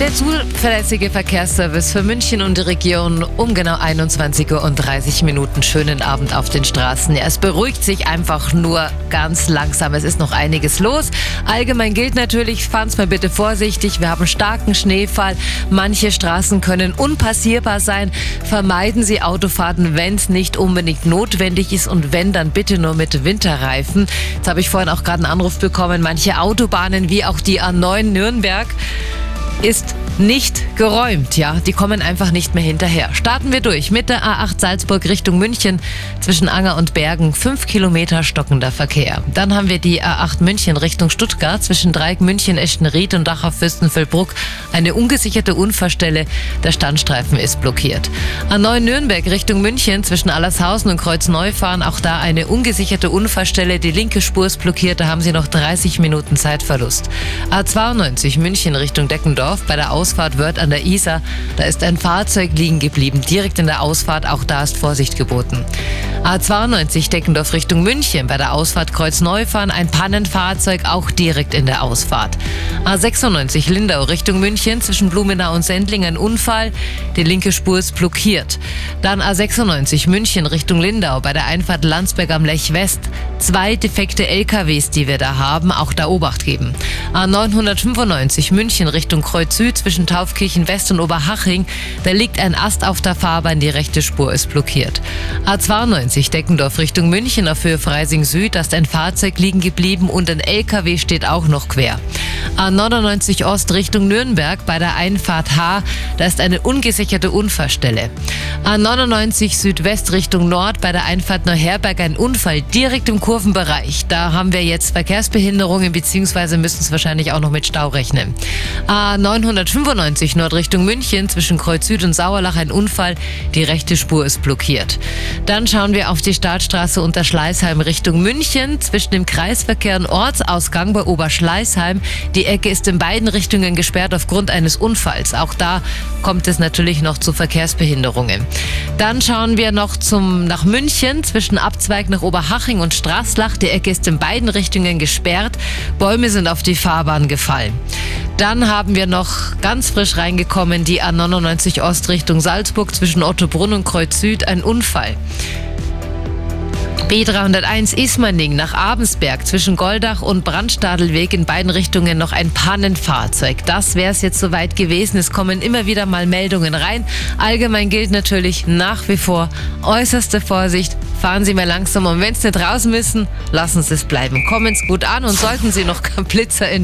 Der zuverlässige Verkehrsservice für München und die Region um genau 21:30 Uhr. Schönen Abend auf den Straßen. Ja, es beruhigt sich einfach nur ganz langsam. Es ist noch einiges los. Allgemein gilt natürlich, fahren Sie mal bitte vorsichtig. Wir haben starken Schneefall. Manche Straßen können unpassierbar sein. Vermeiden Sie Autofahrten, wenn es nicht unbedingt notwendig ist. Und wenn, dann bitte nur mit Winterreifen. Jetzt habe ich vorhin auch gerade einen Anruf bekommen. Manche Autobahnen, wie auch die A9 Nürnberg, ist nicht geräumt, ja. Die kommen einfach nicht mehr hinterher. Starten wir durch mit der A8 Salzburg Richtung München. Zwischen Anger und Bergen 5 Kilometer stockender Verkehr. Dann haben wir die A8 München Richtung Stuttgart. Zwischen Dreieck München, Eschenried und Dachau Fürstenfeldbruck eine ungesicherte Unfallstelle. Der Standstreifen ist blockiert. A9 Nürnberg Richtung München. Zwischen Allershausen und Kreuzneufahren auch da eine ungesicherte Unfallstelle. Die linke Spur ist blockiert. Da haben Sie noch 30 Minuten Zeitverlust. A92 München Richtung Deckendorf bei der Ausfahrt Wörth an der Isar, da ist ein Fahrzeug liegen geblieben, direkt in der Ausfahrt, auch da ist Vorsicht geboten. A92 Deckendorf Richtung München, bei der Ausfahrt Kreuzneufahren ein Pannenfahrzeug, auch direkt in der Ausfahrt. A96 Lindau Richtung München, zwischen Blumenau und Sendling ein Unfall, die linke Spur ist blockiert. Dann A96 München Richtung Lindau, bei der Einfahrt Landsberg am Lech West, 2 defekte LKWs, die wir da haben, auch da Obacht geben. A995 München Richtung Kreuz Süd, zwischen Taufkirchen West und Oberhaching, da liegt ein Ast auf der Fahrbahn, die rechte Spur ist blockiert. A92 Deckendorf Richtung München auf Höhe Freising Süd, da ist ein Fahrzeug liegen geblieben und ein LKW steht auch noch quer. A99 Ost Richtung Nürnberg bei der Einfahrt H, da ist eine ungesicherte Unfallstelle. A99 Südwest Richtung Nord bei der Einfahrt Neuherberg ein Unfall direkt im Kurvenbereich. Da haben wir jetzt Verkehrsbehinderungen bzw. müssen es wahrscheinlich auch noch mit Stau rechnen. A995 Nord Richtung München zwischen Kreuz Süd und Sauerlach ein Unfall, die rechte Spur ist blockiert. Dann schauen wir auf die Startstraße unter Schleißheim Richtung München zwischen dem Kreisverkehr und Ortsausgang bei Oberschleißheim. Die Ecke ist in beiden Richtungen gesperrt aufgrund eines Unfalls. Auch da kommt es natürlich noch zu Verkehrsbehinderungen. Dann schauen wir noch nach München zwischen Abzweig nach Oberhaching und Straßlach. Die Ecke ist in beiden Richtungen gesperrt. Bäume sind auf die Fahrbahn gefallen. Dann haben wir noch ganz frisch reingekommen die A99 Ost Richtung Salzburg zwischen Ottobrunn und Kreuz Süd ein Unfall. B301 Ismaning nach Abensberg zwischen Goldach und Brandstadelweg in beiden Richtungen noch ein Pannenfahrzeug. Das wäre es jetzt soweit gewesen. Es kommen immer wieder mal Meldungen rein. Allgemein gilt natürlich nach wie vor äußerste Vorsicht. Fahren Sie mal langsam und wenn Sie nicht raus müssen, lassen Sie es bleiben. Kommen Sie gut an und sollten Sie noch kein Blitzer in